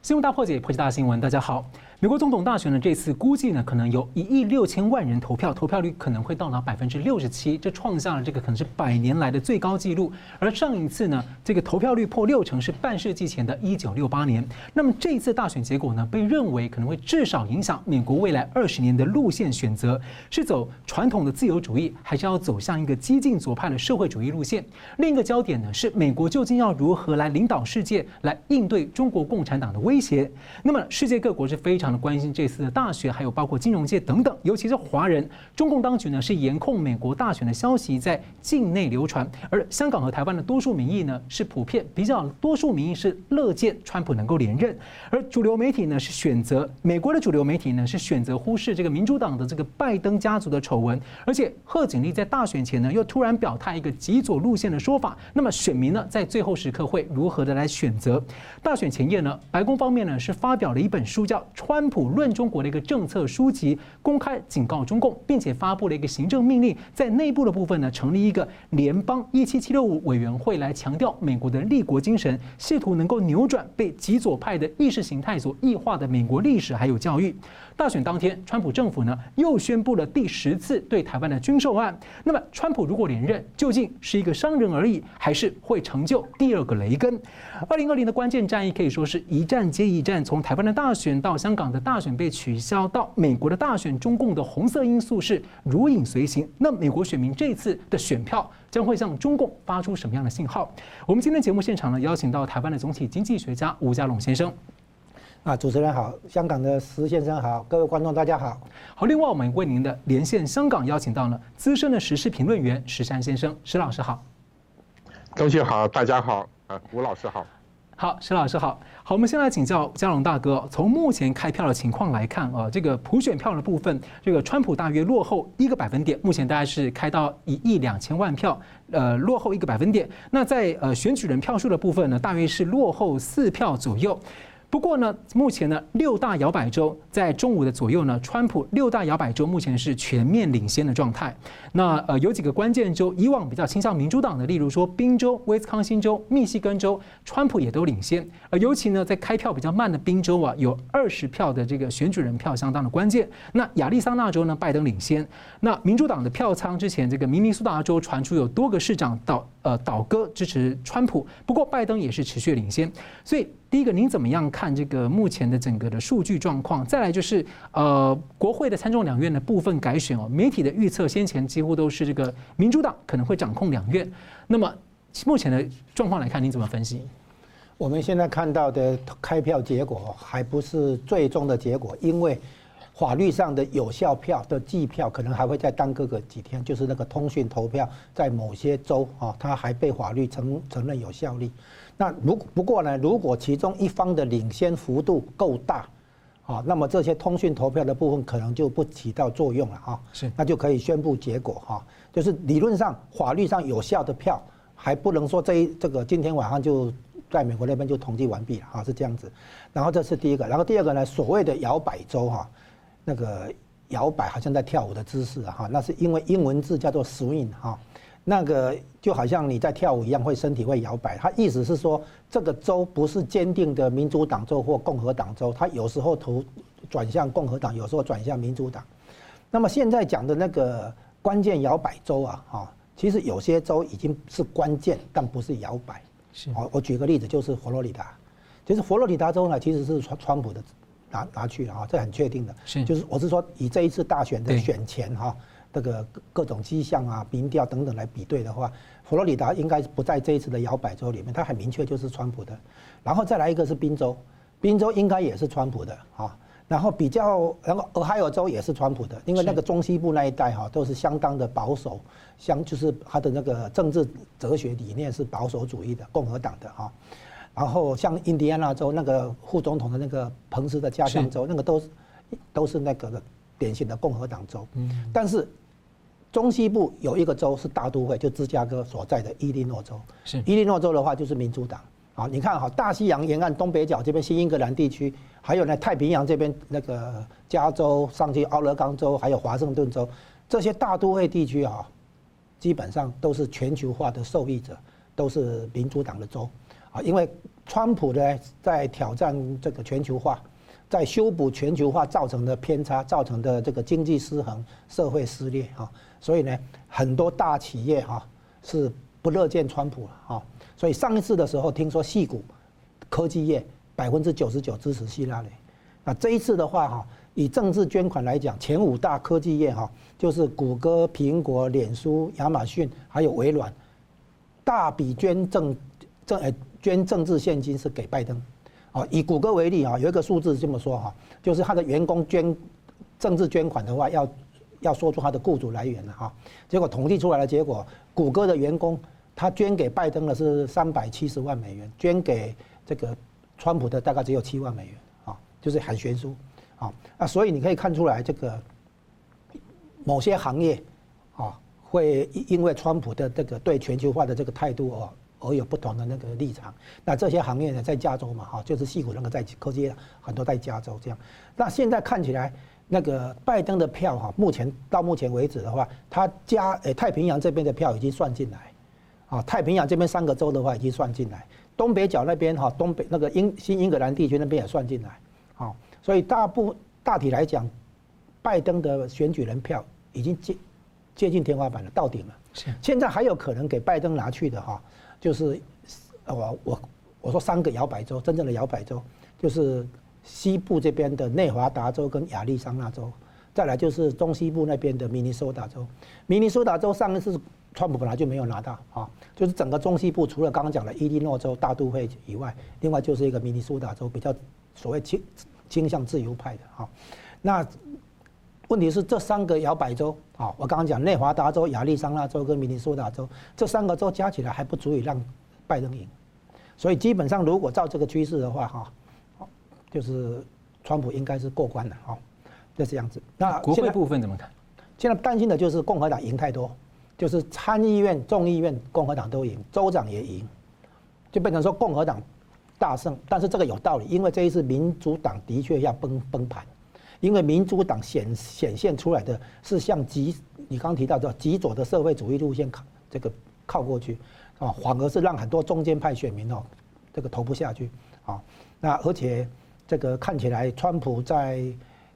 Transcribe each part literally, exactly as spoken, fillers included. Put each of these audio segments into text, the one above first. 新闻大破解，破解大新闻。大家好，美国总统大选呢，这次估计呢，可能有一亿六千万人投票，投票率可能会到达百分之六十七，这创下了这个可能是百年来的最高纪录。而上一次呢，这个投票率破六成是半世纪前的一九六八年。那么这一次大选结果呢，被认为可能会至少影响美国未来二十年的路线选择，是走传统的自由主义，还是要走向一个激进左派的社会主义路线？另一个焦点呢，是美国究竟要如何来领导世界，来应对中国共产党的威胁？那么世界各国是非常。的关心这次的大选，还有包括金融界等等，尤其是华人。中共当局呢是严控美国大选的消息在境内流传，而香港和台湾的多数民意呢是普遍比较，多数民意是乐见川普能够连任，而主流媒体呢是选择美国的主流媒体呢是选择忽视这个民主党的这个拜登家族的丑闻，而且贺锦丽在大选前呢又突然表态一个极左路线的说法，那么选民呢在最后时刻会如何的来选择？大选前夜呢，白宫方面呢是发表了一本书叫《川》。川普论中国的一个政策书籍，公开警告中共，并且发布了一个行政命令，在内部的部分呢，成立一个联邦一七七六五委员会来强调美国的立国精神，试图能够扭转被极左派的意识形态所异化的美国历史还有教育。大选当天，川普政府呢又宣布了第十次对台湾的军售案。那么，川普如果连任，究竟是一个商人而已，还是会成就第二个雷根？二零二零的关键战役可以说是一战接一战，从台湾的大选到香港的大选被取消到美国的大选，中共的红色因素是如影随形。那美国选民这次的选票将会向中共发出什么样的信号？我们今天节目现场呢，邀请到台湾的总体经济学家吴家龙先生。啊，主持人好，香港的石先生好，各位观众大家好。好，另外我们为您的连线香港邀请到了资深的时事评论员石山先生，石老师好。同学好，大家好，啊，吴老师好。好，石老师好。好，我们先来请教家龙大哥，从目前开票的情况来看啊，这个普选票的部分，这个川普大约落后一个百分点，目前大概是开到一亿两千万票，呃，落后一个百分点。那在呃选举人票数的部分呢，大约是落后四票左右。不过呢，目前呢六大摇摆州在中午的左右呢，川普六大摇摆州目前是全面领先的状态。那呃有几个关键州以往比较倾向民主党的，例如说宾州、威斯康星州、密西根州，川普也都领先。而尤其呢在开票比较慢的宾州啊，有二十票的这个选举人票相当的关键。那亚利桑那州呢，拜登领先。那民主党的票仓之前，这个明尼苏达州传出有多个市长倒呃倒戈支持川普，不过拜登也是持续领先，所以。第一个，您怎么样看这个目前的整个的数据状况？再来就是，呃，国会的参众两院的部分改选哦，媒体的预测先前几乎都是这个民主党可能会掌控两院。那么目前的状况来看，您怎么分析？我们现在看到的开票结果还不是最终的结果，因为法律上的有效票的计票可能还会再耽搁个几天，就是那个通讯投票在某些州啊，它还被法律承承认有效力。那如不过呢，如果其中一方的领先幅度够大，啊，那么这些通讯投票的部分可能就不起到作用了啊，是，那就可以宣布结果哈、啊。就是理论上法律上有效的票，还不能说这一这个今天晚上就在美国那边就统计完毕了啊，是这样子。然后这是第一个，然后第二个呢，所谓的摇摆州哈、啊，那个摇摆好像在跳舞的姿势哈、啊，那是因为英文字叫做 swing 哈、啊。那个就好像你在跳舞一样，会身体会摇摆。他意思是说，这个州不是坚定的民主党州或共和党州，他有时候投转向共和党，有时候转向民主党。那么现在讲的那个关键摇摆州啊，哈，其实有些州已经是关键，但不是摇摆。是。我我举个例子，就是佛罗里达，就是佛罗里达州呢，其实是川川普的拿拿去啊，这很确定的。是。就是我是说，以这一次大选的选前哈。这个各种迹象啊、民调等等来比对的话，佛罗里达应该不在这一次的摇摆州里面，它很明确就是川普的。然后再来一个是宾州，宾州应该也是川普的啊。然后比较，然后俄亥俄州也是川普的，因为那个中西部那一带哈、啊、都是相当的保守，相就是它的那个政治哲学理念是保守主义的，共和党的啊。然后像印第安纳州那个副总统的那个彭斯的家乡州，那个都都是那个。典型的共和党州，但是中西部有一个州是大都会，就芝加哥所在的伊利诺州。是伊利诺州的话，就是民主党。啊，你看哈，大西洋沿岸东北角这边新英格兰地区，还有呢太平洋这边那个加州、上去奥勒冈州，还有华盛顿州，这些大都会地区啊，基本上都是全球化的受益者，都是民主党的州。啊，因为川普呢在挑战这个全球化，在修补全球化造成的偏差，造成的这个经济失衡、社会撕裂啊，所以呢，很多大企业哈是不乐见川普了啊。所以上一次的时候，听说矽谷科技业百分之九十九支持希拉里，那这一次的话哈，以政治捐款来讲，前五大科技业哈，就是谷歌、苹果、脸书、亚马逊还有微软，大笔捐赠政呃捐政治现金是给拜登。以谷歌为例啊，有一个数字这么说哈，就是他的员工捐政治捐款的话，要要说出他的雇主来源了哈。结果统计出来的结果，谷歌的员工他捐给拜登的是三百七十万美元，捐给这个川普的大概只有七万美元啊，就是很悬殊啊。那所以你可以看出来，这个某些行业啊，会因为川普的这个对全球化的这个态度哦。而有不同的那个立场，那这些行业呢，在加州嘛，哈，就是矽谷那个在科技很多在加州这样。那现在看起来，那个拜登的票哈，目前到目前为止的话，他加诶、欸、太平洋这边的票已经算进来，啊，太平洋这边三个州的话已经算进来，东北角那边哈，东北那个英新英格兰地区那边也算进来，好，所以大部大体来讲，拜登的选举人票已经接接近天花板了，到顶了。是，现在还有可能给拜登拿去的哈。就是我我我说三个摇摆州，真正的摇摆州就是西部这边的内华达州跟亚利桑那州，再来就是中西部那边的明尼苏达州。明尼苏达州上一次川普本来就没有拿到啊，就是整个中西部除了刚刚讲的伊利诺州大都会以外，另外就是一个明尼苏达州比较所谓倾倾向自由派的啊。那问题是这三个摇摆州啊，我刚刚讲内华达州、亚利桑那州跟明尼苏达州这三个州加起来还不足以让拜登赢，所以基本上如果照这个趋势的话哈，就是川普应该是过关了哈，就这样子。那国会部分怎么看？现在担心的就是共和党赢太多，就是参议院、众议院共和党都赢，州长也赢，就变成说共和党大胜。但是这个有道理，因为这一次民主党的确要崩崩盘。因为民主党显显现出来的是向极，你刚提到的极左的社会主义路线靠这个靠过去，啊，反而是让很多中间派选民哦，这个投不下去，啊，那而且这个看起来川普在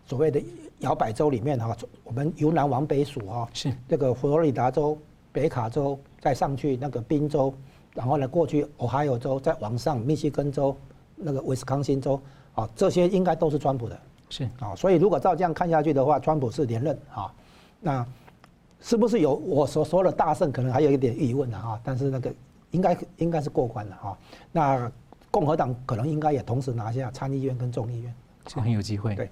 所谓的摇摆州里面哈，我们由南往北数哈，是这个佛罗里达州、北卡州，再上去那个宾州，然后呢过去俄亥俄州，再往上密西根州、那个威斯康辛州，啊，这些应该都是川普的。是啊，所以如果照这样看下去的话，川普是连任啊，那是不是有我所说的大胜？可能还有一点疑问的啊，但是那个应该应该是过关了啊。那共和党可能应该也同时拿下参议院跟众议院，是很有机会。对，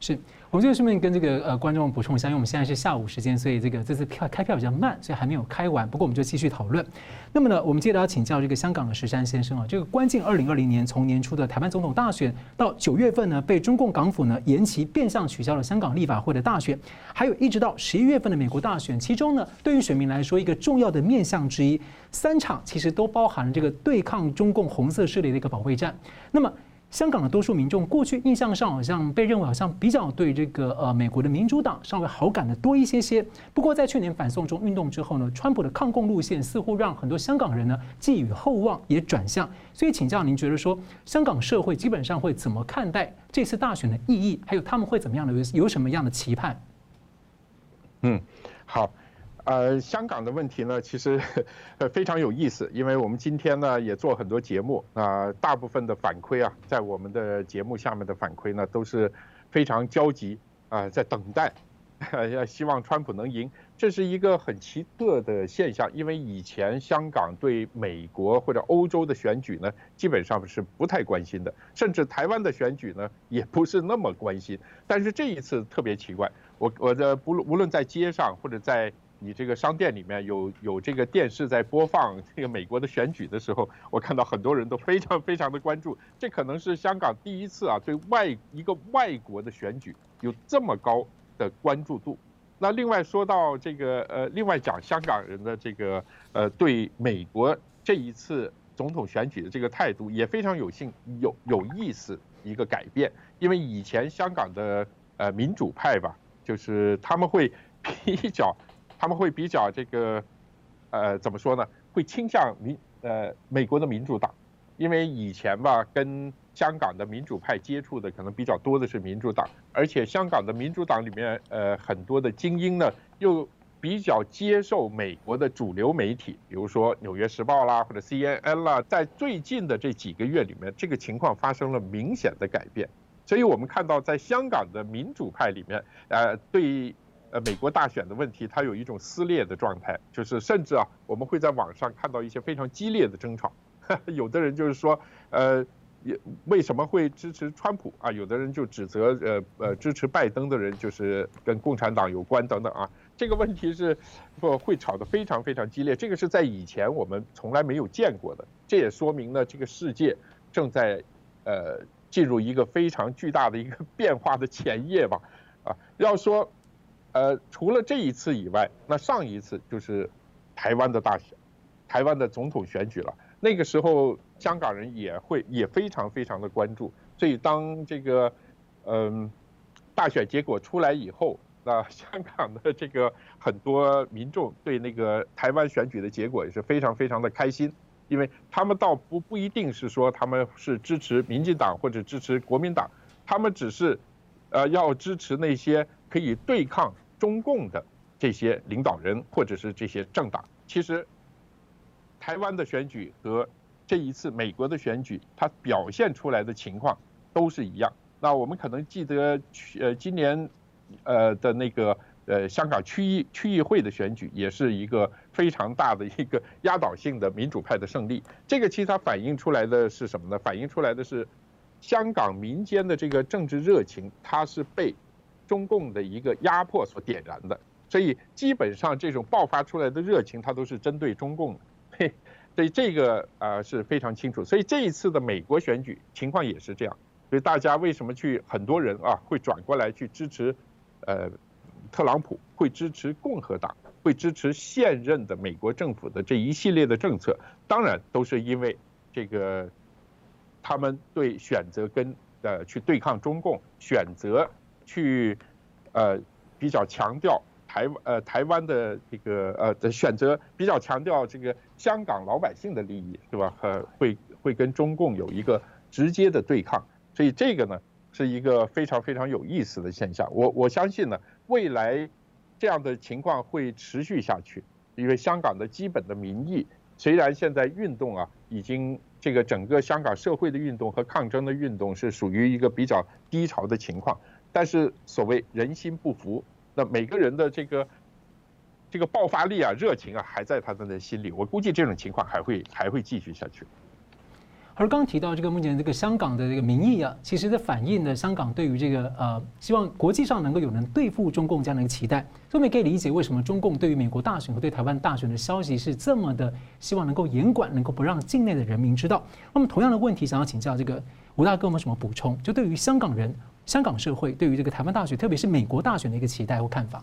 是。我就顺便跟这个呃观众补充一下，因为我们现在是下午时间，所以这个这次票开票比较慢，所以还没有开完。不过我们就继续讨论。那么呢，我们接着要请教这个香港的石山先生啊，这个关进二零二零年从年初的台湾总统大选到九月份呢，被中共港府呢延期变相取消了香港立法会的大选，还有一直到十一月份的美国大选，其中呢，对于选民来说一个重要的面向之一，三场其实都包含了这个对抗中共红色势力的一个保卫战。那么。香港的多数民众过去印象上好像被认为好像比较对这个呃美国的民主党稍微好感的多一些些。不过在去年反送中运动之后呢，川普的抗共路线似乎让很多香港人呢寄予厚望，也转向。所以请教您觉得说，香港社会基本上会怎么看待这次大选的意义，还有他们会怎么样的有什么样的期盼？嗯，好。呃，香港的问题呢，其实呃非常有意思，因为我们今天呢也做很多节目，啊、呃，大部分的反馈啊，在我们的节目下面的反馈呢，都是非常焦急啊、呃，在等待，呃，希望川普能赢，这是一个很奇特的现象，因为以前香港对美国或者欧洲的选举呢，基本上是不太关心的，甚至台湾的选举呢，也不是那么关心，但是这一次特别奇怪，我我的不无论在街上或者在你这个商店里面有有这个电视在播放这个美国的选举的时候，我看到很多人都非常非常的关注，这可能是香港第一次啊，对外一个外国的选举有这么高的关注度。那另外说到这个呃，另外讲香港人的这个呃对美国这一次总统选举的这个态度也非常有幸有有意思一个改变，因为以前香港的呃民主派吧，就是他们会比较。他们会比较这个，呃，怎么说呢？会倾向民呃美国的民主党，因为以前吧，跟香港的民主派接触的可能比较多的是民主党，而且香港的民主党里面，呃，很多的精英呢，又比较接受美国的主流媒体，比如说《纽约时报》啦，或者 C N N 啦。在最近的这几个月里面，这个情况发生了明显的改变，所以我们看到在香港的民主派里面，呃，对。 呃，美国大选的问题，它有一种撕裂的状态，就是甚至啊，我们会在网上看到一些非常激烈的争吵。有的人就是说，呃，为什么会支持川普啊？有的人就指责呃呃支持拜登的人就是跟共产党有关等等啊。这个问题是会吵得非常非常激烈，这个是在以前我们从来没有见过的。这也说明呢，这个世界正在呃进入一个非常巨大的一个变化的前夜吧。啊，要说。 呃，除了这一次以外，那上一次就是台湾的大选，台湾的总统选举了。那个时候，香港人也会也非常非常的关注。所以当这个嗯、呃、大选结果出来以后，那香港的这个很多民众对那个台湾选举的结果也是非常非常的开心，因为他们倒不不一定是说他们是支持民进党或者支持国民党，他们只是呃要支持那些。 可以对抗中共的这些领导人或者是这些政党。其实，台湾的选举和这一次美国的选举，它表现出来的情况都是一样。那我们可能记得，呃，今年，呃的那个呃香港区议区议会的选举，也是一个非常大的一个压倒性的民主派的胜利。这个其实它反映出来的是什么呢？反映出来的是，香港民间的这个政治热情，它是被 中共的一个压迫所点燃的，所以基本上这种爆发出来的热情，它都是针对中共的。嘿，所以这个啊是非常清楚。所以这一次的美国选举情况也是这样。所以大家为什么去很多人啊会转过来去支持，呃，特朗普，会支持共和党，会支持现任的美国政府的这一系列的政策？当然都是因为这个，他们对选择跟呃去对抗中共选择。 去，呃，比较强调台呃台湾的这个呃的选择，比较强调这个香港老百姓的利益，对吧？呃，会会跟中共有一个直接的对抗，所以这个呢是一个非常非常有意思的现象。我我相信呢，未来这样的情况会持续下去，因为香港的基本的民意，虽然现在运动啊已经。 这个整个香港社会的运动和抗争的运动是属于一个比较低潮的情况，但是所谓人心不服，那每个人的这个这个爆发力啊、热情啊，还在他们的心里。我估计这种情况还会还会继续下去。而刚提到这个目前这个香港的这个民意啊，其实在反映了香港对于这个呃希望国际上能够有人对付中共这样的一个期待，所以我们可以理解为什么中共对于美国大选和对台湾大选的消息是这么的希望能够严管，能够不让境内的人民知道。那么同样的问题，想要请教这个吴大哥有没有什么补充？就对于香港人、香港社会对于这个台湾大选，特别是美国大选的一个期待或看法。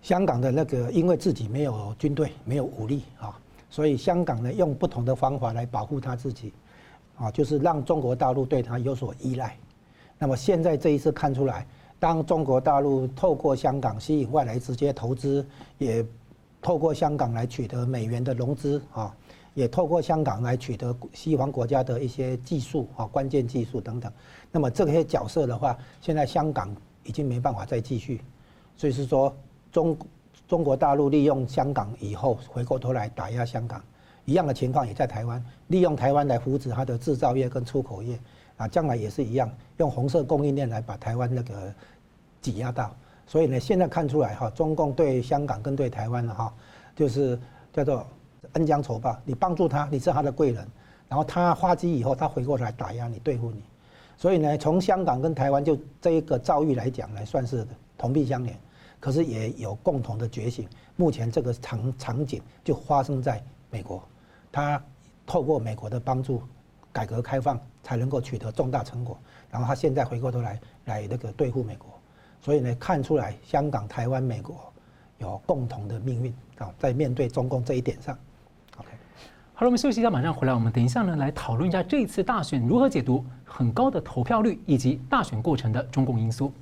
香港的那个因为自己没有军队、没有武力啊，所以香港呢用不同的方法来保护他自己。 啊，就是让中国大陆对他有所依赖。那么现在这一次看出来，当中国大陆透过香港吸引外来直接投资，也透过香港来取得美元的融资啊，也透过香港来取得西方国家的一些技术啊、关键技术等等。那么这些角色的话，现在香港已经没办法再继续，所以是说中中国大陆利用香港以后，回过头来打压香港。 一样的情况也在台湾，利用台湾来扶持它的制造业跟出口业，啊，将来也是一样，用红色供应链来把台湾那个挤压到。所以呢，现在看出来哈，中共对香港跟对台湾的哈，就是叫做恩将仇报，你帮助他，你是他的贵人，然后他发迹以后，他回过来打压你，对付你。所以呢，从香港跟台湾就这一个遭遇来讲呢，算是同病相怜。 可是也有共同的觉醒，目前这个场场景就发生在美国，他透过美国的帮助，改革开放才能够取得重大成果，然后他现在回过头来来那个对付美国，所以呢看出来香港、台湾、美国有共同的命运啊，在面对中共这一点上。OK， 好了，我们休息一下，马上回来。我们等一下呢来讨论一下这次大选如何解读很高的投票率以及大选过程的中共因素。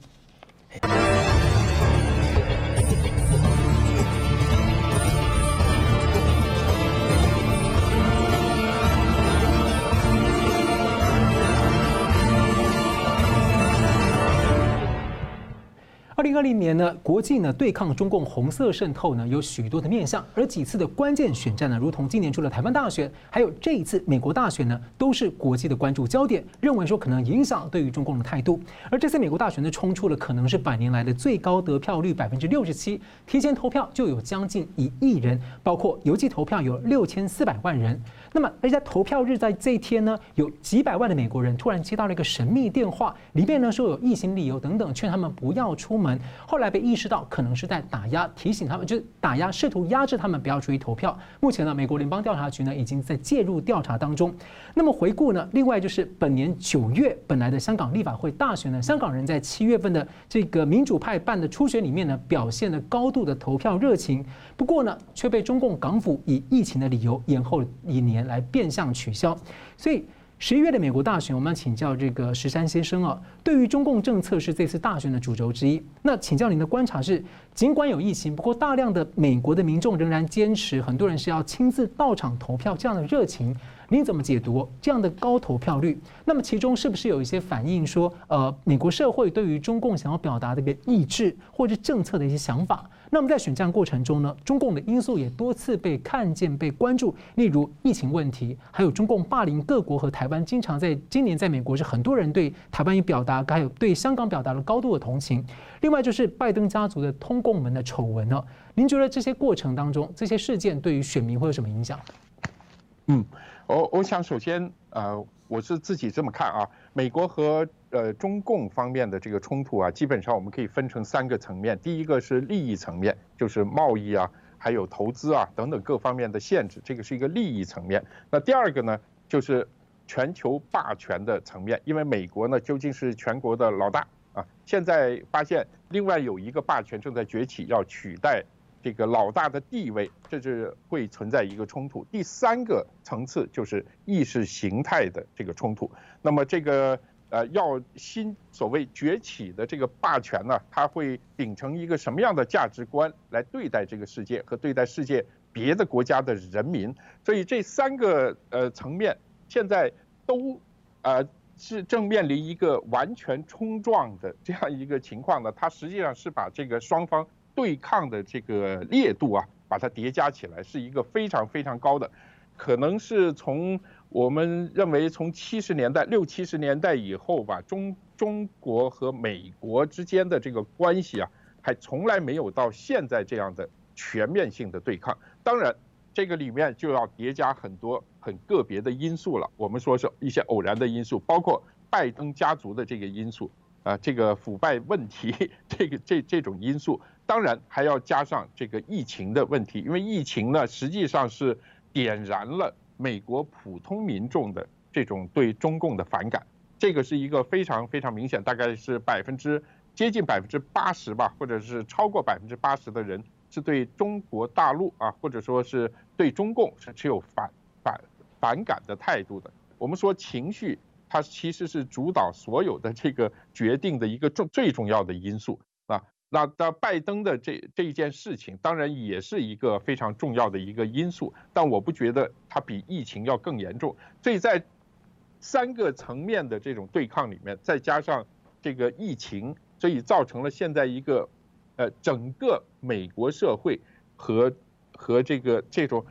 二零二零年呢，国际呢对抗中共红色渗透呢有许多的面向，而几次的关键选战呢，如同今年除了台湾大选，还有这一次美国大选呢，都是国际的关注焦点，认为说可能影响对于中共的态度。而这次美国大选呢，冲出了可能是百年来的最高得票率百分之六十七，提前投票就有将近一亿人，包括邮寄投票有六千四百万人。那么而在投票日在这一天呢，有几百万的美国人突然接到了一个神秘电话，里面呢说有疫情理由等等，劝他们不要出门。后来被意识到可能是在打压，提醒他们就是打压，试图压制他们不要出去投票。目前呢，美国联邦调查局呢已经在介入调查当中。那么回顾呢，另外就是本年九月本来的香港立法会大选呢，香港人在七月份的这个民主派办的初选里面呢，表现了高度的投票热情，不过呢却被中共港府以疫情的理由延后一年来变相取消。所以十一月的美国大选，我们要请教这个十三先生啊，对于中共政策是这次大选的主轴之一。那请教您的观察是，尽管有疫情，不过大量的美国的民众仍然坚持，很多人是要亲自到场投票这样的热情，您怎么解读这样的高投票率？那么其中是不是有一些反映说，呃，美国社会对于中共想要表达的一个意志或者政策的一些想法？那么在选战过程中呢，中共的因素也多次被看见、被关注，例如疫情问题，还有中共霸凌各国和台湾。经常在今年在美国是很多人对台湾也表达，还有对香港表达了高度的同情。另外就是拜登家族的通共门的丑闻呢、啊，您觉得这些过程当中，这些事件对于选民会有什么影响？嗯，我我想首先呃，我是自己这么看啊，美国和呃中共方面的这个冲突啊，基本上我们可以分成三个层面。第一个是利益层面，就是贸易啊，还有投资啊等等各方面的限制，这个是一个利益层面。那第二个呢，就是全球霸权的层面，因为美国呢究竟是全国的老大啊，现在发现另外有一个霸权正在崛起，要取代这个老大的地位，这是会存在一个冲突。第三个层次就是意识形态的这个冲突。那么这个呃，要新所谓崛起的这个霸权呢，它会秉承一个什么样的价值观来对待这个世界和对待世界别的国家的人民？所以这三个呃层面现在都呃是正面临一个完全冲撞的这样一个情况呢。它实际上是把这个双方对抗的这个烈度啊，把它叠加起来，是一个非常非常高的，可能是从我们认为从七十年代六七十年代以后吧，中中国和美国之间的这个关系啊，还从来没有到现在这样的全面性的对抗。当然，这个里面就要叠加很多很个别的因素了。我们说是一些偶然的因素，包括拜登家族的这个因素。啊，这个腐败问题，这个这这种因素，当然还要加上这个疫情的问题，因为疫情呢，实际上是点燃了美国普通民众的这种对中共的反感，这个是一个非常非常明显，大概是百分之接近百分之八十吧，或者是超过百分之八十的人是对中国大陆啊，或者说是对中共是持有反反反感的态度的。我们说情绪。它其实是主导所有的这个决定的一个最重要的因素啊。那那拜登的这这一件事情，当然也是一个非常重要的一个因素，但我不觉得它比疫情要更严重。所以在三个层面的这种对抗里面，再加上这个疫情，所以造成了现在一个呃整个美国社会和和这个这种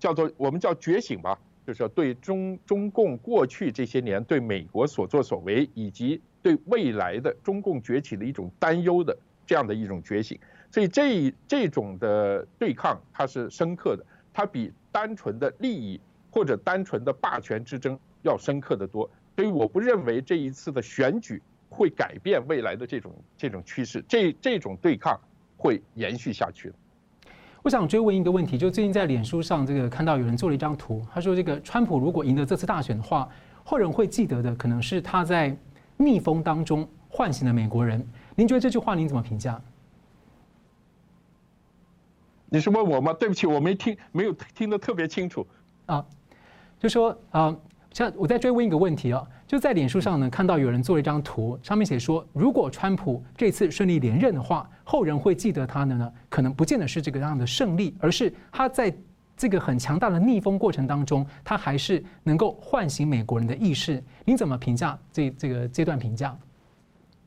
叫做我们叫觉醒吧。就是对中中共过去这些年对美国所作所为，以及对未来的中共崛起的一种担忧的这样的一种觉醒，所以这这种的对抗它是深刻的，它比单纯的利益或者单纯的霸权之争要深刻的多。所以我不认为这一次的选举会改变未来的这种这种趋势，这这种对抗会延续下去的。我想追问一个问题，就最近在脸书上这个看到有人做了一张图，他说这个川普如果赢得这次大选的话，后人会记得的可能是他在逆风当中唤醒了美国人。您觉得这句话您怎么评价？你是问我吗？对不起，我没听，没有听得特别清楚。啊，就说啊，像我在追问一个问题啊，就在脸书上呢看到有人做了一张图，上面写说，如果川普这次顺利连任的话，后人会记得他的呢，可能不见得是这个样的胜利，而是他在这个很强大的逆风过程当中，他还是能够唤醒美国人的意识。您怎么评价这这个这段评价？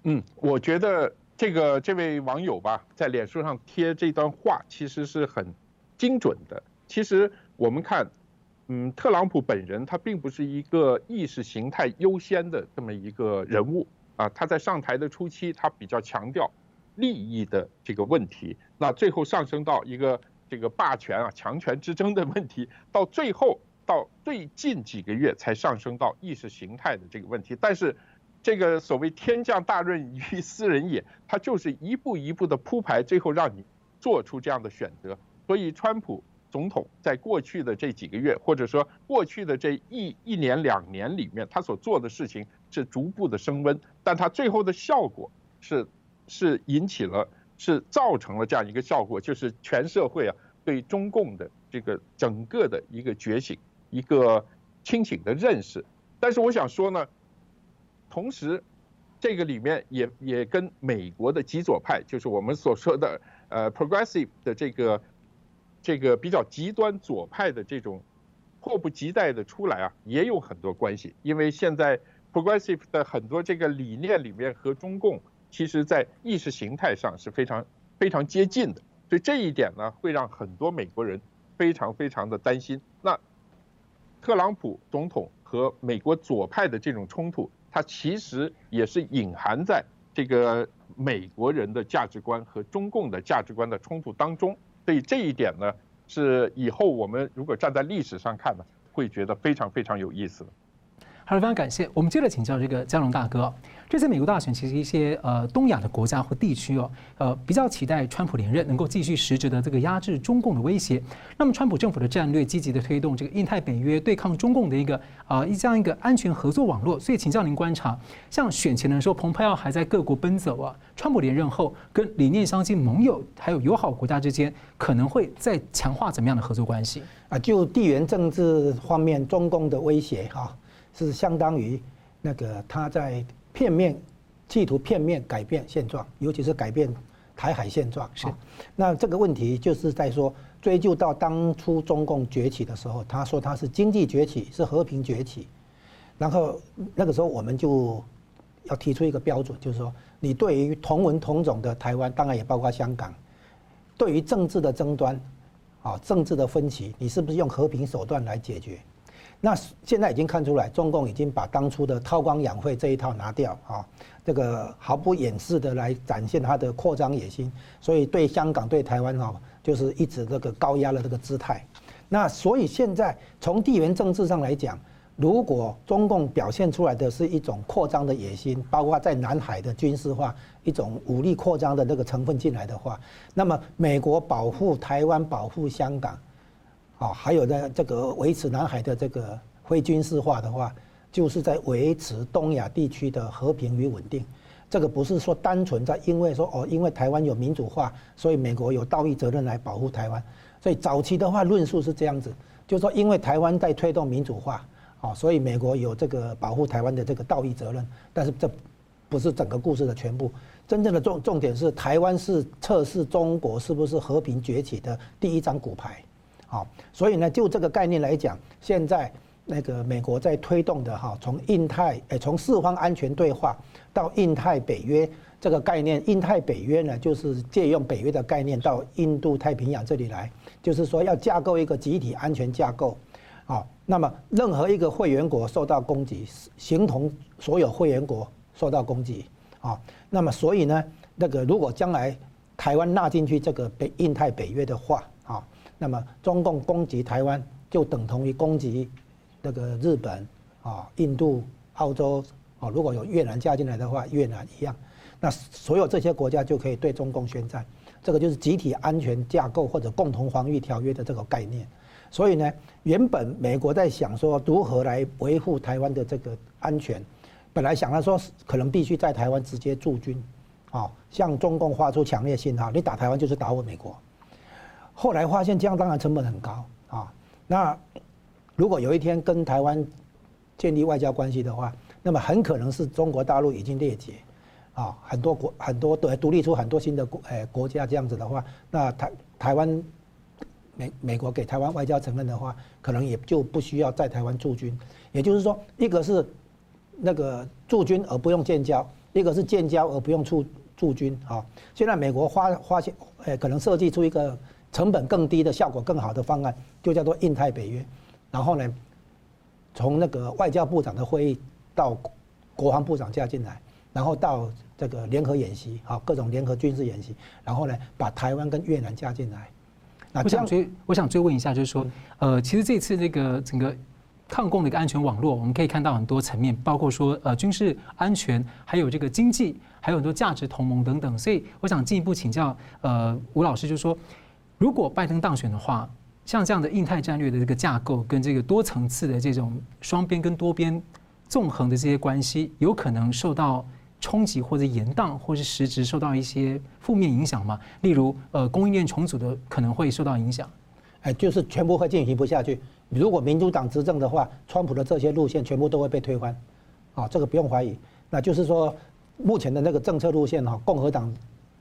嗯，我觉得这个这位网友吧，在脸书上贴这段话，其实是很精准的。其实我们看，嗯，特朗普本人他并不是一个意识形态优先的这么一个人物啊。他在上台的初期，他比较强调利益的这个问题，那最后上升到一个这个霸权啊、强权之争的问题，到最后到最近几个月才上升到意识形态的这个问题，但是。这个所谓天降大任于斯人也，他就是一步一步的铺排，最后让你做出这样的选择。所以，川普总统在过去的这几个月，或者说过去的这一一年两年里面，他所做的事情是逐步的升温，但他最后的效果是是引起了，是造成了这样一个效果，就是全社会啊对中共的这个整个的一个觉醒，一个清醒的认识。但是我想说呢。同时，这个里面也也跟美国的极左派，就是我们所说的呃 progressive 的这个这个比较极端左派的这种迫不及待的出来啊，也有很多关系。因为现在 progressive 的很多这个理念里面和中共其实在意识形态上是非常非常接近的，所以这一点呢，会让很多美国人非常非常的担心。那特朗普总统和美国左派的这种冲突。它其实也是隐含在这个美国人的价值观和中共的价值观的冲突当中，所以这一点呢，是以后我们如果站在历史上看呢，会觉得非常非常有意思的。还是非常感谢。我们接着请教这个嘉龙大哥，这次美国大选其实一些呃东亚的国家或地区哦，呃比较期待川普连任能够继续实质的这个压制中共的威胁。那么川普政府的战略积极的推动这个印太北约对抗中共的一个啊一、呃、这样一个安全合作网络。所以请教您观察，像选前的时候，蓬佩奥还在各国奔走啊，川普连任后跟理念相近盟友还有友好国家之间可能会再强化怎么样的合作关系啊？就地缘政治方面，中共的威胁哈、啊。是相当于那个他在片面企图片面改变现状，尤其是改变台海现状。是，那这个问题就是在说追究到当初中共崛起的时候，他说他是经济崛起，是和平崛起，然后那个时候我们就要提出一个标准，就是说你对于同文同种的台湾，当然也包括香港，对于政治的争端啊、政治的分歧，你是不是用和平手段来解决？那现在已经看出来，中共已经把当初的韬光养晦这一套拿掉啊，这个毫不掩饰的来展现他的扩张野心，所以对香港、对台湾啊，就是一直这个高压的这个姿态。那所以现在从地缘政治上来讲，如果中共表现出来的是一种扩张的野心，包括在南海的军事化、一种武力扩张的那个成分进来的话，那么美国保护台湾、保护香港。啊，还有呢，这个维持南海的这个非军事化的话，就是在维持东亚地区的和平与稳定。这个不是说单纯在因为说哦，因为台湾有民主化，所以美国有道义责任来保护台湾。所以早期的话论述是这样子，就是说因为台湾在推动民主化，啊，所以美国有这个保护台湾的这个道义责任。但是这不是整个故事的全部。真正的重重点是，台湾是测试中国是不是和平崛起的第一张骨牌。好，所以呢，就这个概念来讲，现在那个美国在推动的哈，从印太，诶，从四方安全对话到印太北约这个概念，印太北约呢，就是借用北约的概念到印度太平洋这里来，就是说要架构一个集体安全架构，好，那么任何一个会员国受到攻击，形同所有会员国受到攻击，啊，那么所以呢，那个如果将来台湾纳进去这个北印太北约的话，啊。那么中共攻击台湾，就等同于攻击那个日本、啊、印度、澳洲啊，如果有越南加进来的话，越南一样。那所有这些国家就可以对中共宣战，这个就是集体安全架构或者共同防御条约的这个概念。所以呢，原本美国在想说如何来维护台湾的这个安全，本来想到说可能必须在台湾直接驻军，啊，向中共发出强烈信号，你打台湾就是打我美国。后来发现这样当然成本很高啊。那如果有一天跟台湾建立外交关系的话，那么很可能是中国大陆已经裂解，啊，很多国很多独立出很多新的国诶国家这样子的话，那台台湾美美国给台湾外交承认的话，可能也就不需要在台湾驻军。也就是说，一个是那个驻军而不用建交，一个是建交而不用驻驻军啊。虽然美国花花现呃可能设计出一个成本更低的、效果更好的方案，就叫做印太北约。然后呢，从那个外交部长的会议到国防部长加进来，然后到这个联合演习啊，各种联合军事演习，然后呢，把台湾跟越南加进来。那我想追我想追问一下，就是说，呃，其实这次这个整个抗共的一个安全网络，我们可以看到很多层面，包括说呃军事安全，还有这个经济，还有很多价值同盟等等。所以我想进一步请教呃吴老师，就是说，如果拜登当选的话，像这样的印太战略的这个架构跟这个多层次的这种双边跟多边纵横的这些关系，有可能受到冲击或者延宕，或是实质受到一些负面影响吗？例如呃供应链重组的可能会受到影响。哎，就是全部会进行不下去。如果民主党执政的话，川普的这些路线全部都会被推翻，啊，这个不用怀疑。那就是说，目前的那个政策路线哈，共和党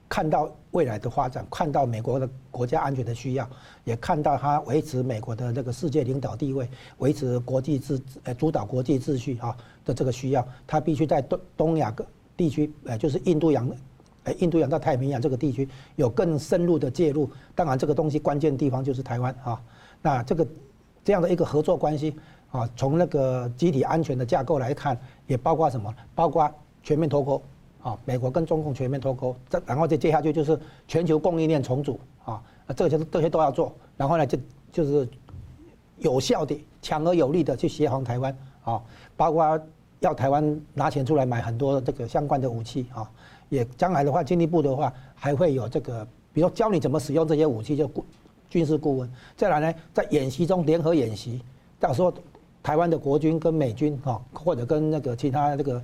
看到未来的发展，看到美国的国家安全的需要，也看到它维持美国的这个世界领导地位，维持国际秩呃主导国际秩序啊的这个需要，它必须在东东亚地区，呃，就是印度洋。印度洋到太平洋这个地区有更深入的介入，当然这个东西关键地方就是台湾啊。那这个这样的一个合作关系啊，从那个集体安全的架构来看，也包括什么？包括全面脱钩啊，美国跟中共全面脱钩，然后再接下去就是全球供应链重组啊，这些这些都要做。然后呢，就就是有效的、强而有力的去协防台湾啊，包括要台湾拿钱出来买很多这个相关的武器啊。也将来的话，经济部的话还会有这个，比如说教你怎么使用这些武器，就军事顾问。再来呢，在演习中联合演习，到时候台湾的国军跟美军啊，或者跟那个其他这个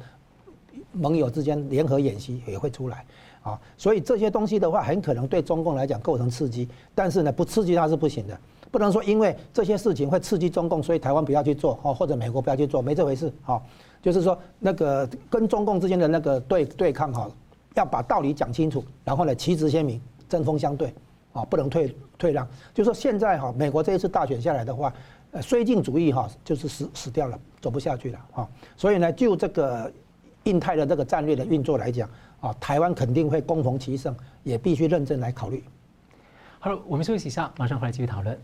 盟友之间联合演习也会出来啊。所以这些东西的话，很可能对中共来讲构成刺激，但是呢，不刺激它是不行的，不能说因为这些事情会刺激中共，所以台湾不要去做啊，或者美国不要去做，没这回事啊。就是说那个跟中共之间的那个对对抗哈。要把道理讲清楚，然后呢，旗帜鲜明，针锋相对，啊，不能退退让。就说现在哈，美国这一次大选下来的话，呃，绥靖主义哈，就是死死掉了，走不下去了啊。所以呢，就这个印太的这个战略的运作来讲，啊，台湾肯定会攻逢其胜，也必须认真来考虑。好了，我们休息一下，马上回来继续讨论。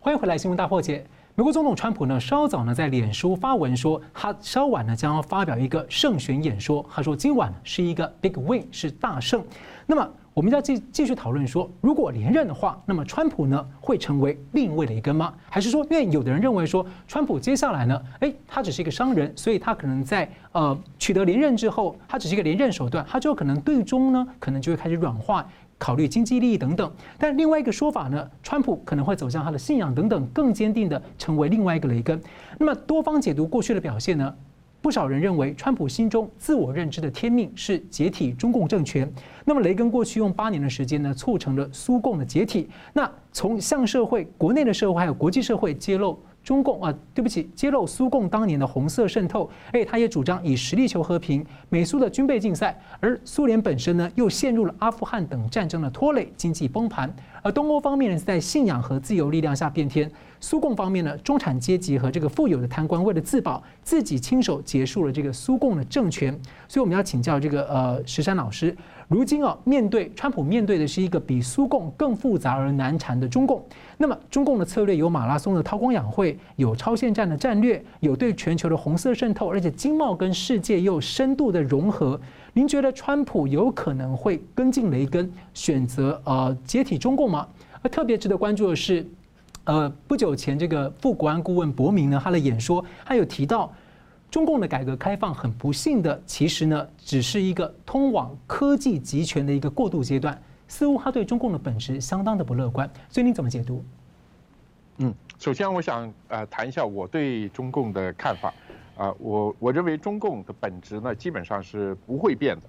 欢迎回来，新闻大破解。美国总统川普呢，稍早呢在脸书发文说，他稍晚呢将要发表一个胜选演说。他说，今晚是一个 big win， 是大胜。那么我们要继继续讨论说，如果连任的话，那么川普呢会成为另一位雷根吗？还是说，因为有的人认为说，川普接下来呢，哎，他只是一个商人，所以他可能在呃取得连任之后，他只是一个连任手段，他就可能最终呢，可能就会开始软化。考虑经济利益等等，但另外一个说法呢，川普可能会走向他的信仰等等更坚定的成为另外一个雷根。那么多方解读过去的表现呢，不少人认为川普心中自我认知的天命是解体中共政权。那么雷根过去用八年的时间呢，促成了苏共的解体。那从向社会、国内的社会还有国际社会揭露。中共啊，对不起，揭露苏共当年的红色渗透，而且他也主张以实力求和平，美苏的军备竞赛，而苏联本身呢又陷入了阿富汗等战争的拖累，经济崩盘。而东欧方面呢，在信仰和自由力量下变天；苏共方面呢，中产阶级和这个富有的贪官为了自保，自己亲手结束了这个苏共的政权。所以我们要请教这个呃石山老师，如今啊，面对川普面对的是一个比苏共更复杂而难缠的中共。那么中共的策略有马拉松的韬光养晦，有超限战的战略，有对全球的红色渗透，而且经贸跟世界又深度的融合。您觉得川普有可能会跟进雷根，选择呃解体中共吗？而特别值得关注的是，呃不久前这个副国安顾问博明呢，他的演说他有提到，中共的改革开放很不幸的，其实呢只是一个通往科技集权的一个过渡阶段。似乎他对中共的本质相当的不乐观，所以你怎么解读？嗯，首先我想呃谈一下我对中共的看法，啊、呃，我我认为中共的本质呢基本上是不会变的，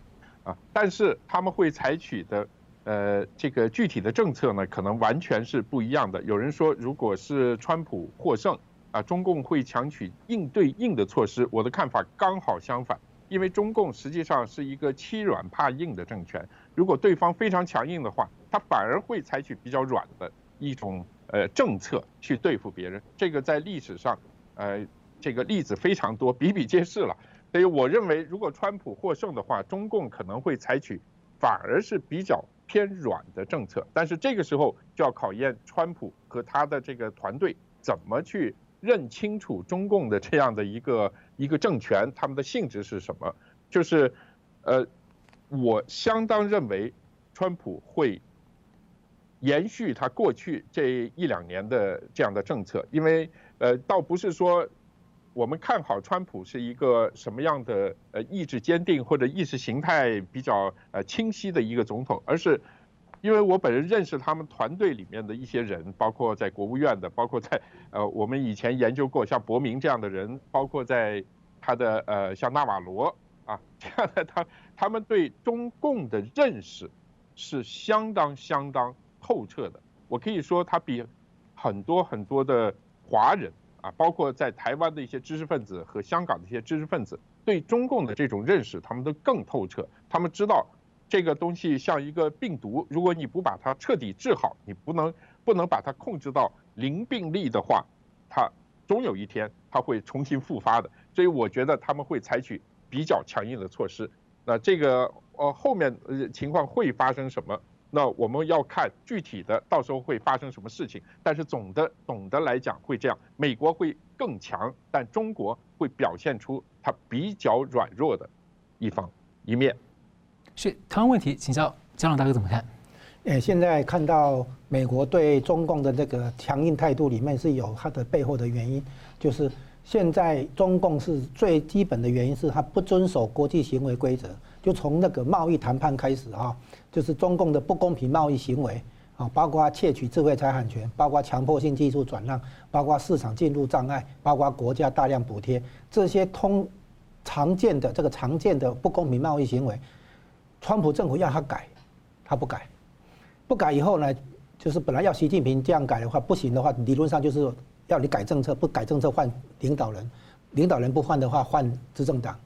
啊、呃，但是他们会采取的呃这个具体的政策呢可能完全是不一样的。有人说如果是川普获胜啊、呃，中共会强取硬对硬的措施，我的看法刚好相反，因为中共实际上是一个欺软怕硬的政权，如果对方非常强硬的话，他反而会采取比较软的一种呃政策去对付别人。这个在历史上，呃，这个例子非常多，比比皆是了。所以我认为，如果川普获胜的话，中共可能会采取反而是比较偏软的政策。但是这个时候就要考验川普和他的这个团队怎么去认清楚中共的这样的一个一个政权，他们的性质是什么？就是，呃，我相当认为，川普会延续他过去这一两年的这样的政策，因为呃，倒不是说我们看好川普是一个什么样的呃意志坚定或者意识形态比较呃清晰的一个总统，而是。因为我本人认识他们团队里面的一些人，包括在国务院的，包括在呃我们以前研究过像伯明这样的人，包括在他的呃像纳瓦罗啊这样的，他他们对中共的认识是相当相当透彻的。我可以说他比很多很多的华人啊，包括在台湾的一些知识分子和香港的一些知识分子对中共的这种认识，他们都更透彻，他们知道。这个东西像一个病毒，如果你不把它彻底治好，你不能不能把它控制到零病例的话，它总有一天它会重新复发的。所以我觉得他们会采取比较强硬的措施。那这个呃后面呃情况会发生什么？那我们要看具体的到时候会发生什么事情。但是总的总的来讲会这样，美国会更强，但中国会表现出它比较软弱的一方一面。是同样问题，请教江朗大哥怎么看？呃，现在看到美国对中共的这个强硬态度里面是有它的背后的原因，就是现在中共是最基本的原因是它不遵守国际行为规则，就从那个贸易谈判开始啊，就是中共的不公平贸易行为啊，包括窃取智慧财产权，包括强迫性技术转让，包括市场进入障碍，包括国家大量补贴，这些通常见的这个常见的不公平贸易行为。川普政府要他改，他不改，不改以后呢，就是本来要习近平这样改的话，不行的话，理论上就是要你改政策，不改政策换领导人，领导人不换的话换执政党，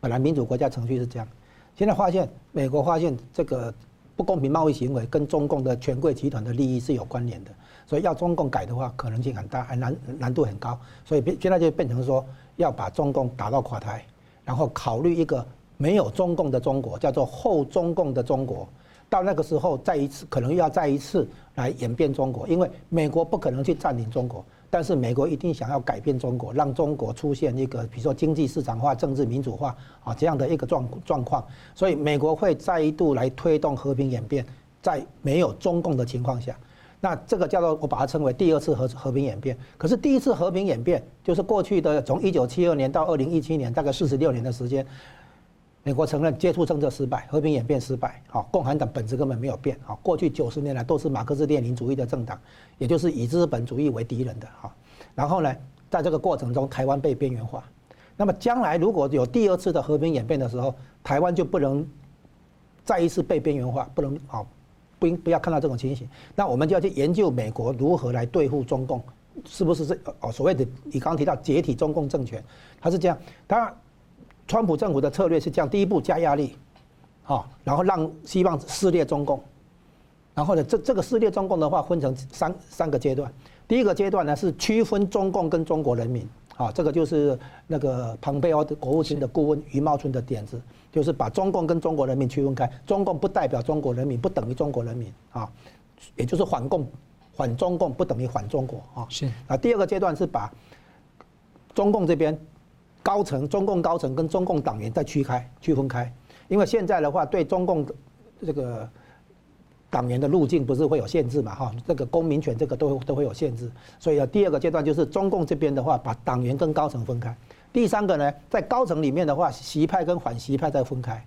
本来民主国家程序是这样，现在发现美国发现这个不公平贸易行为跟中共的权贵集团的利益是有关联的，所以要中共改的话可能性很大，难难度很高，所以现在就变成说要把中共打到垮台，然后考虑一个。没有中共的中国叫做后中共的中国，到那个时候再一次可能要再一次来演变中国，因为美国不可能去占领中国，但是美国一定想要改变中国，让中国出现一个比如说经济市场化、政治民主化啊这样的一个状状况，所以美国会再一度来推动和平演变，在没有中共的情况下，那这个叫做我把它称为第二次和和平演变。可是第一次和平演变就是过去的从一九七二年到二零一七年，大概四十六年的时间。美国承认接触政策失败，和平演变失败，好，共产党本质根本没有变，好，过去九十年来都是马克思列宁主义的政党，也就是以资本主义为敌人的，好，然后呢，在这个过程中，台湾被边缘化，那么将来如果有第二次的和平演变的时候，台湾就不能再一次被边缘化，不能好，不应不要看到这种情形，那我们就要去研究美国如何来对付中共，是不是是哦所谓的你刚刚提到解体中共政权，它是这样，它。川普政府的策略是这样：第一步加压力，好，然后让希望撕裂中共，然后呢，这这个撕裂中共的话，分成三三个阶段。第一个阶段呢是区分中共跟中国人民，啊，这个就是那个庞培奥的国务卿的顾问余茂春的点子，就是把中共跟中国人民区分开，中共不代表中国人民，不等于中国人民啊，也就是反共、反中共不等于反中国啊。是啊，第二个阶段是把中共这边。高层中共高层跟中共党员再区开区分开，因为现在的话对中共这个党员的路径不是会有限制嘛哈，这个公民权这个都都会有限制，所以啊第二个阶段就是中共这边的话把党员跟高层分开，第三个呢在高层里面的话习派跟反习派再分开，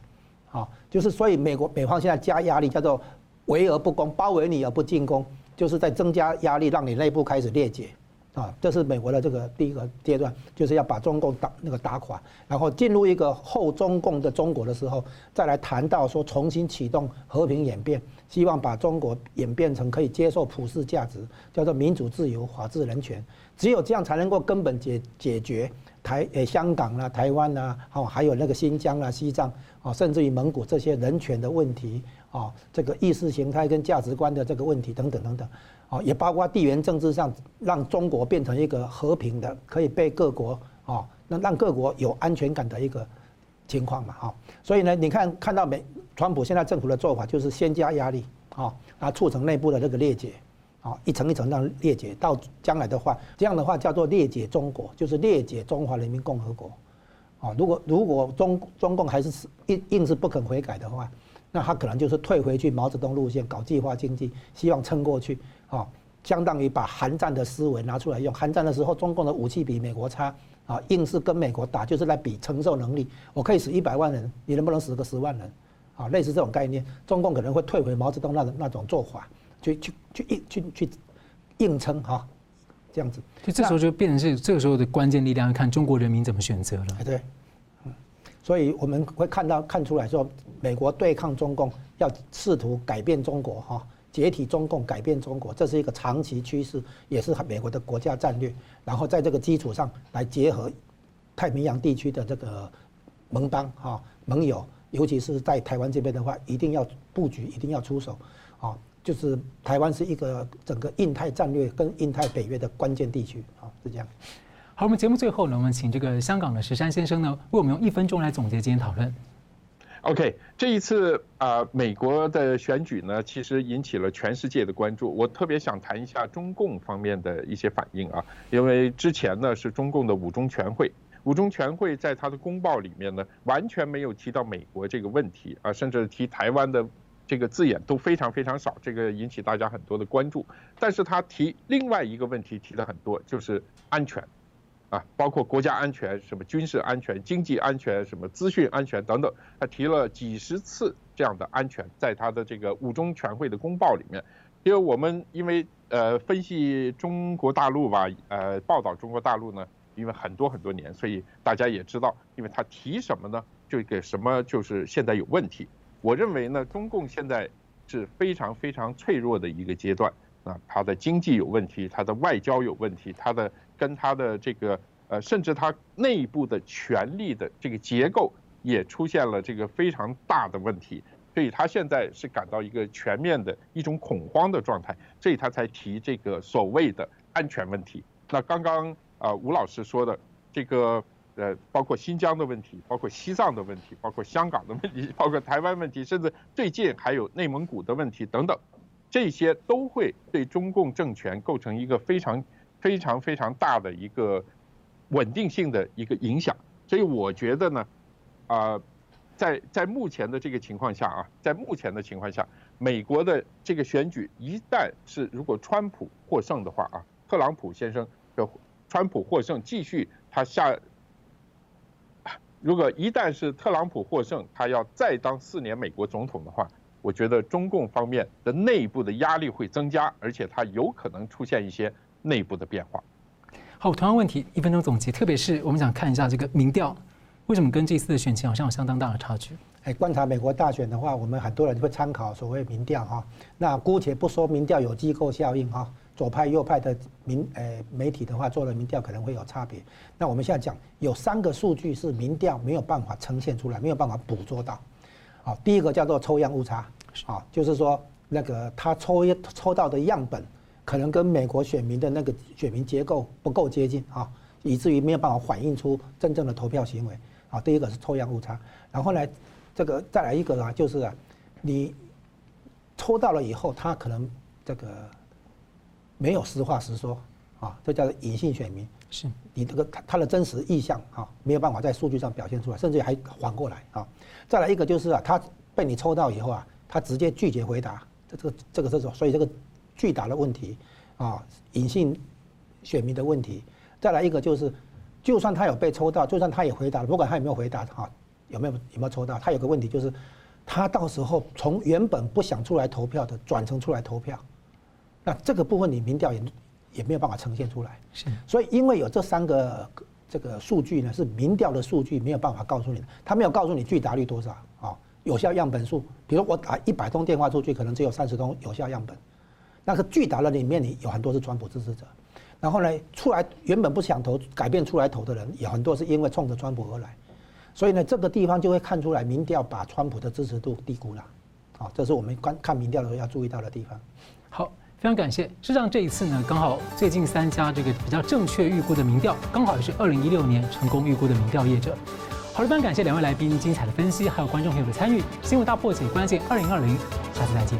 啊就是所以美国美方现在加压力叫做围而不攻，包围你而不进攻，就是在增加压力让你内部开始裂解。啊，这是美国的这个第一个阶段，就是要把中共打那个打垮，然后进入一个后中共的中国的时候，再来谈到说重新启动和平演变，希望把中国演变成可以接受普世价值，叫做民主、自由、法治、人权，只有这样才能够根本解解决台诶香港啦、台湾啦，哦，还有那个新疆啦、西藏，哦，甚至于蒙古这些人权的问题，哦，这个意识形态跟价值观的这个问题等等等等，哦，也包括地缘政治上让中国变成一个和平的，可以被各国哦，那让各国有安全感的一个情况嘛，哦，所以呢，你看看到美川普现在政府的做法就是先加压力，哦，啊，促成内部的这个裂解。啊，一层一层让裂解，到将来的话，这样的话叫做裂解中国，就是裂解中华人民共和国。啊，如果如果中中共还是硬硬是不肯悔改的话，那他可能就是退回去毛泽东路线，搞计划经济，希望撑过去。啊，相当于把韩战的思维拿出来用。韩战的时候，中共的武器比美国差，啊，硬是跟美国打，就是来比承受能力。我可以死一百万人，你能不能死个十万人？啊，类似这种概念，中共可能会退回毛泽东那那种做法。去去去硬去去硬撑哈，这样子，所以这时候就变成是这个时候的关键力量，看中国人民怎么选择了。对，嗯，所以我们会看到看出来说，美国对抗中共，要试图改变中国哈，解体中共，改变中国，这是一个长期趋势，也是美国的国家战略。然后在这个基础上来结合太平洋地区的这个盟邦哈盟友，尤其是在台湾这边的话，一定要布局，一定要出手，啊。就是台湾是一个整个印太战略跟印太北约的关键地区，好，是这样。好，我们节目最后呢，我们请这个香港的石山先生呢，为我们用一分钟来总结今天讨论。OK， 这一次啊、呃，美国的选举呢，其实引起了全世界的关注。我特别想谈一下中共方面的一些反应啊，因为之前呢是中共的五中全会。五中全会在他的公报里面呢，完全没有提到美国这个问题啊，甚至提台湾的。这个字眼都非常非常少，这个引起大家很多的关注。但是他提另外一个问题提的很多，就是安全，啊，包括国家安全、什么军事安全、经济安全、什么资讯安全等等，他提了几十次这样的安全，在他的这个五中全会的公报里面。因为我们因为呃分析中国大陆吧，呃报道中国大陆呢，因为很多很多年，所以大家也知道，因为他提什么呢，就给什么，就是现在有问题。我认为呢，中共现在是非常非常脆弱的一个阶段啊，它的经济有问题，它的外交有问题，它的跟它的这个呃，甚至它内部的权力的这个结构也出现了这个非常大的问题，所以它现在是感到一个全面的一种恐慌的状态，所以它才提这个所谓的安全问题。那刚刚啊，吴老师说的这个。呃，包括新疆的问题，包括西藏的问题，包括香港的问题，包括台湾问题，甚至最近还有内蒙古的问题等等，这些都会对中共政权构成一个非常非常非常大的一个稳定性的一个影响。所以我觉得呢，啊，在在目前的这个情况下啊，在目前的情况下，美国的这个选举一旦是如果川普获胜的话啊，特朗普先生的川普获胜，继续他下。如果一旦是特朗普获胜，他要再当四年美国总统的话，我觉得中共方面的内部的压力会增加，而且他有可能出现一些内部的变化。好，同样问题，一分钟总结，特别是我们想看一下这个民调，为什么跟这次的选情好像有相当大的差距？哎，观察美国大选的话，我们很多人会参考所谓民调哈，那姑且不说民调有机构效应哈。左派右派的民呃媒体的话做了民调可能会有差别。那我们现在讲有三个数据是民调没有办法呈现出来，没有办法捕捉到。好，第一个叫做抽样误差，啊，就是说那个他抽抽到的样本可能跟美国选民的那个选民结构不够接近啊，以至于没有办法反映出真正的投票行为。啊，第一个是抽样误差，然后呢，这个再来一个啊，就是啊，你抽到了以后，他可能这个。没有实话实说，啊，这叫做隐性选民，是你这个他的真实意向啊，没有办法在数据上表现出来，甚至还反过来啊。再来一个就是啊，他被你抽到以后啊，他直接拒绝回答，这这个这个这种，所以这个巨大的问题啊，隐性选民的问题。再来一个就是，就算他有被抽到，就算他也回答了，不管他有没有回答啊，有没有有没有抽到，他有个问题就是，他到时候从原本不想出来投票的转成出来投票。那这个部分你民调也也没有办法呈现出来，是，所以因为有这三个这个数据呢，是民调的数据没有办法告诉你的，他没有告诉你拒答率多少啊，有效样本数，比如我打一百通电话出去，可能只有三十通有效样本，那个拒答的里面你有很多是川普支持者，然后呢，出来原本不想投，改变出来投的人也很多，是因为冲着川普而来。所以呢，这个地方就会看出来，民调把川普的支持度低估了。好，这是我们观看民调的时候要注意到的地方。好，非常感谢。事实上，这一次呢，刚好最近三家这个比较正确预估的民调，刚好也是二零一六年成功预估的民调业者。好的，非常感谢两位来宾精彩的分析，还有观众朋友的参与。新闻大破解，关键二零二零，下次再见。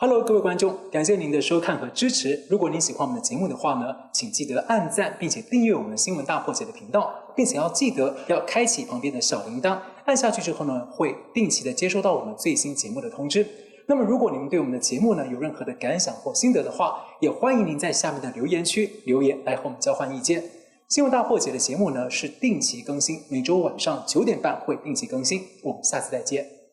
Hello， 各位观众，感谢您的收看和支持。如果您喜欢我们的节目的话呢，请记得按赞，并且订阅我们的新闻大破解的频道，并且要记得要开启旁边的小铃铛，按下去之后呢，会定期的接收到我们最新节目的通知。那么，如果您对我们的节目呢有任何的感想或心得的话，也欢迎您在下面的留言区留言来和我们交换意见。新闻大破解的节目呢是定期更新，每周晚上九点半会定期更新。我们下次再见。